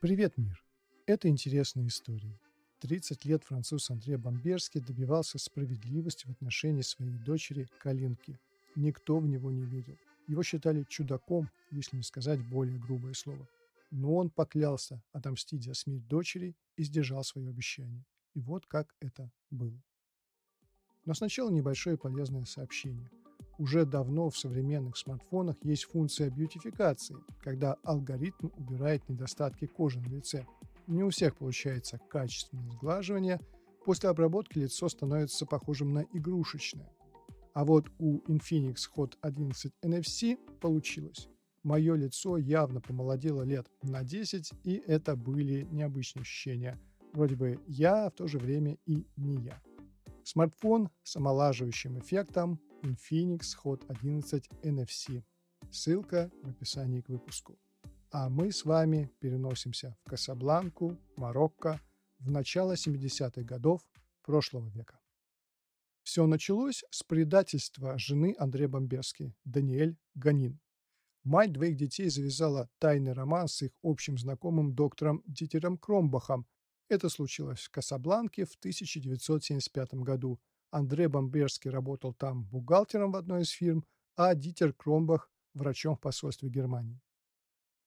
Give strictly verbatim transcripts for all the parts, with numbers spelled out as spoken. Привет, мир! Это интересные истории. тридцать лет француз Андре Бамберски добивался справедливости в отношении своей дочери Калинки. Никто в него не верил. Его считали чудаком, если не сказать более грубое слово. Но он поклялся отомстить за смерть дочери и сдержал свое обещание. И вот как это было. Но сначала небольшое полезное сообщение. Уже давно в современных смартфонах есть функция бьютификации, когда алгоритм убирает недостатки кожи на лице. Не у всех получается качественное сглаживание. После обработки лицо становится похожим на игрушечное. А вот у Infinix Hot одиннадцать эн эф си получилось. Мое лицо явно помолодело лет на десять, и это были необычные ощущения. Вроде бы я, а в то же время и не я. Смартфон с омолаживающим эффектом Infinix Hot одиннадцать эн эф си. Ссылка в описании к выпуску. А мы с вами переносимся в Касабланку, Марокко, в начало семидесятых годов прошлого века. Все началось с предательства жены Андре Бамберски, Даниэль Ганин. Мать двоих детей завязала тайный роман с их общим знакомым доктором Дитером Кромбахом. Это случилось в Касабланке в тысяча девятьсот семьдесят пятом году. Андре Бамберски работал там бухгалтером в одной из фирм, а Дитер Кромбах – врачом в посольстве Германии.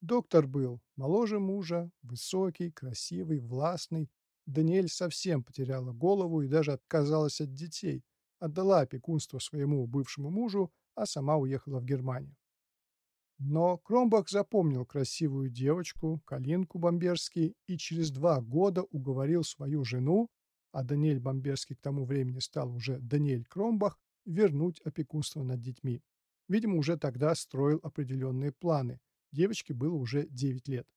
Доктор был моложе мужа, высокий, красивый, властный. Даниэль совсем потеряла голову и даже отказалась от детей, отдала опекунство своему бывшему мужу, а сама уехала в Германию. Но Кромбах запомнил красивую девочку, Калинку Бамберски, и через два года уговорил свою жену, а Даниэль Бамберски к тому времени стал уже Даниэль Кромбах, вернуть опекунство над детьми. Видимо, уже тогда строил определенные планы. Девочке было уже девять лет.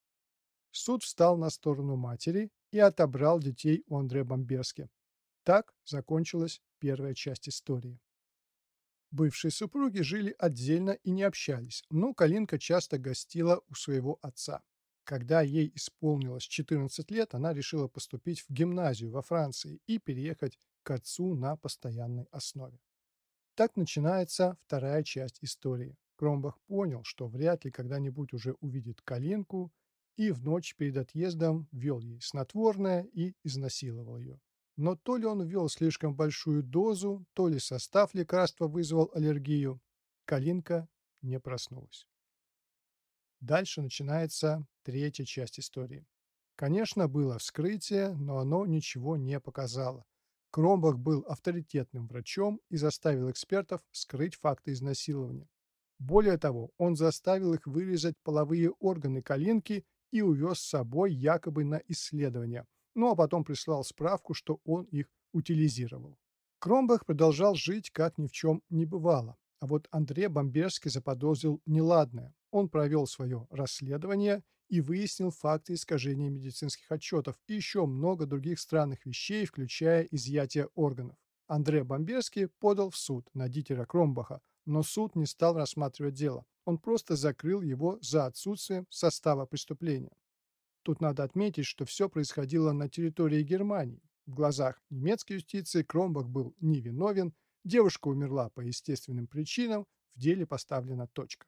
Суд встал на сторону матери и отобрал детей у Андре Бамберски. Так закончилась первая часть истории. Бывшие супруги жили отдельно и не общались, но Калинка часто гостила у своего отца. Когда ей исполнилось четырнадцать лет, она решила поступить в гимназию во Франции и переехать к отцу на постоянной основе. Так начинается вторая часть истории. Кромбах понял, что вряд ли когда-нибудь уже увидит Калинку, и в ночь перед отъездом ввел ей снотворное и изнасиловал ее. Но то ли он ввел слишком большую дозу, то ли состав лекарства вызвал аллергию. Калинка не проснулась. Дальше начинается третья часть истории. Конечно, было вскрытие, но оно ничего не показало. Кромбах был авторитетным врачом и заставил экспертов скрыть факты изнасилования. Более того, он заставил их вырезать половые органы Калинки и увез с собой якобы на исследование, ну а потом прислал справку, что он их утилизировал. Кромбах продолжал жить, как ни в чем не бывало, а вот Андре Бамберски заподозрил неладное. Он провел свое расследование и выяснил факты искажения медицинских отчетов и еще много других странных вещей, включая изъятие органов. Андре Бамберски подал в суд на Дитера Кромбаха, но суд не стал рассматривать дело. Он просто закрыл его за отсутствием состава преступления. Тут надо отметить, что все происходило на территории Германии. В глазах немецкой юстиции Кромбах был невиновен, девушка умерла по естественным причинам, в деле поставлена точка.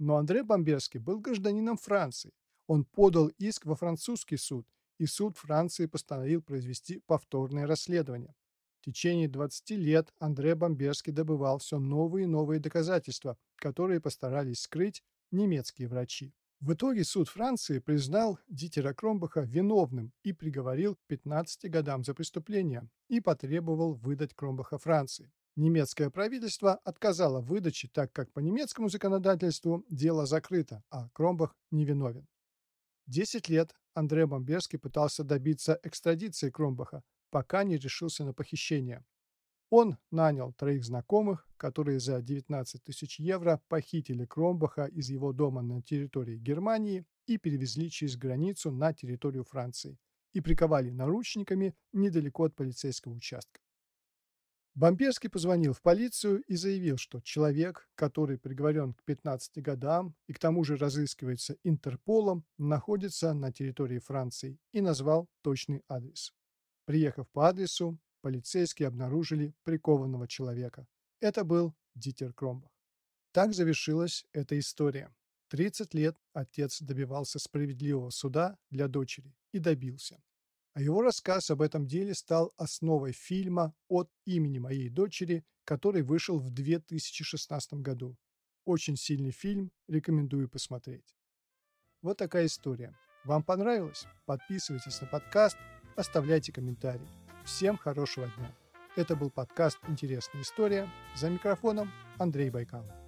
Но Андре Бамберски был гражданином Франции. Он подал иск во французский суд, и суд Франции постановил произвести повторное расследование. В течение двадцати лет Андре Бамберски добывал все новые и новые доказательства, которые постарались скрыть немецкие врачи. В итоге суд Франции признал Дитера Кромбаха виновным и приговорил к пятнадцати годам за преступление и потребовал выдать Кромбаха Франции. Немецкое правительство отказало в выдаче, так как по немецкому законодательству дело закрыто, а Кромбах невиновен. десять лет Андре Бамберски пытался добиться экстрадиции Кромбаха, пока не решился на похищение. Он нанял троих знакомых, которые за девятнадцать тысяч евро похитили Кромбаха из его дома на территории Германии и перевезли через границу на территорию Франции и приковали наручниками недалеко от полицейского участка. Бамберски позвонил в полицию и заявил, что человек, который приговорен к пятнадцати годам и к тому же разыскивается Интерполом, находится на территории Франции, и назвал точный адрес. Приехав по адресу, полицейские обнаружили прикованного человека. Это был Дитер Кромбах. Так завершилась эта история. тридцать лет отец добивался справедливого суда для дочери и добился. А его рассказ об этом деле стал основой фильма «От имени моей дочери», который вышел в две тысячи шестнадцатом году. Очень сильный фильм, рекомендую посмотреть. Вот такая история. Вам понравилось? Подписывайтесь на подкаст, оставляйте комментарии. Всем хорошего дня. Это был подкаст «Интересная история». За микрофоном Андрей Байкал.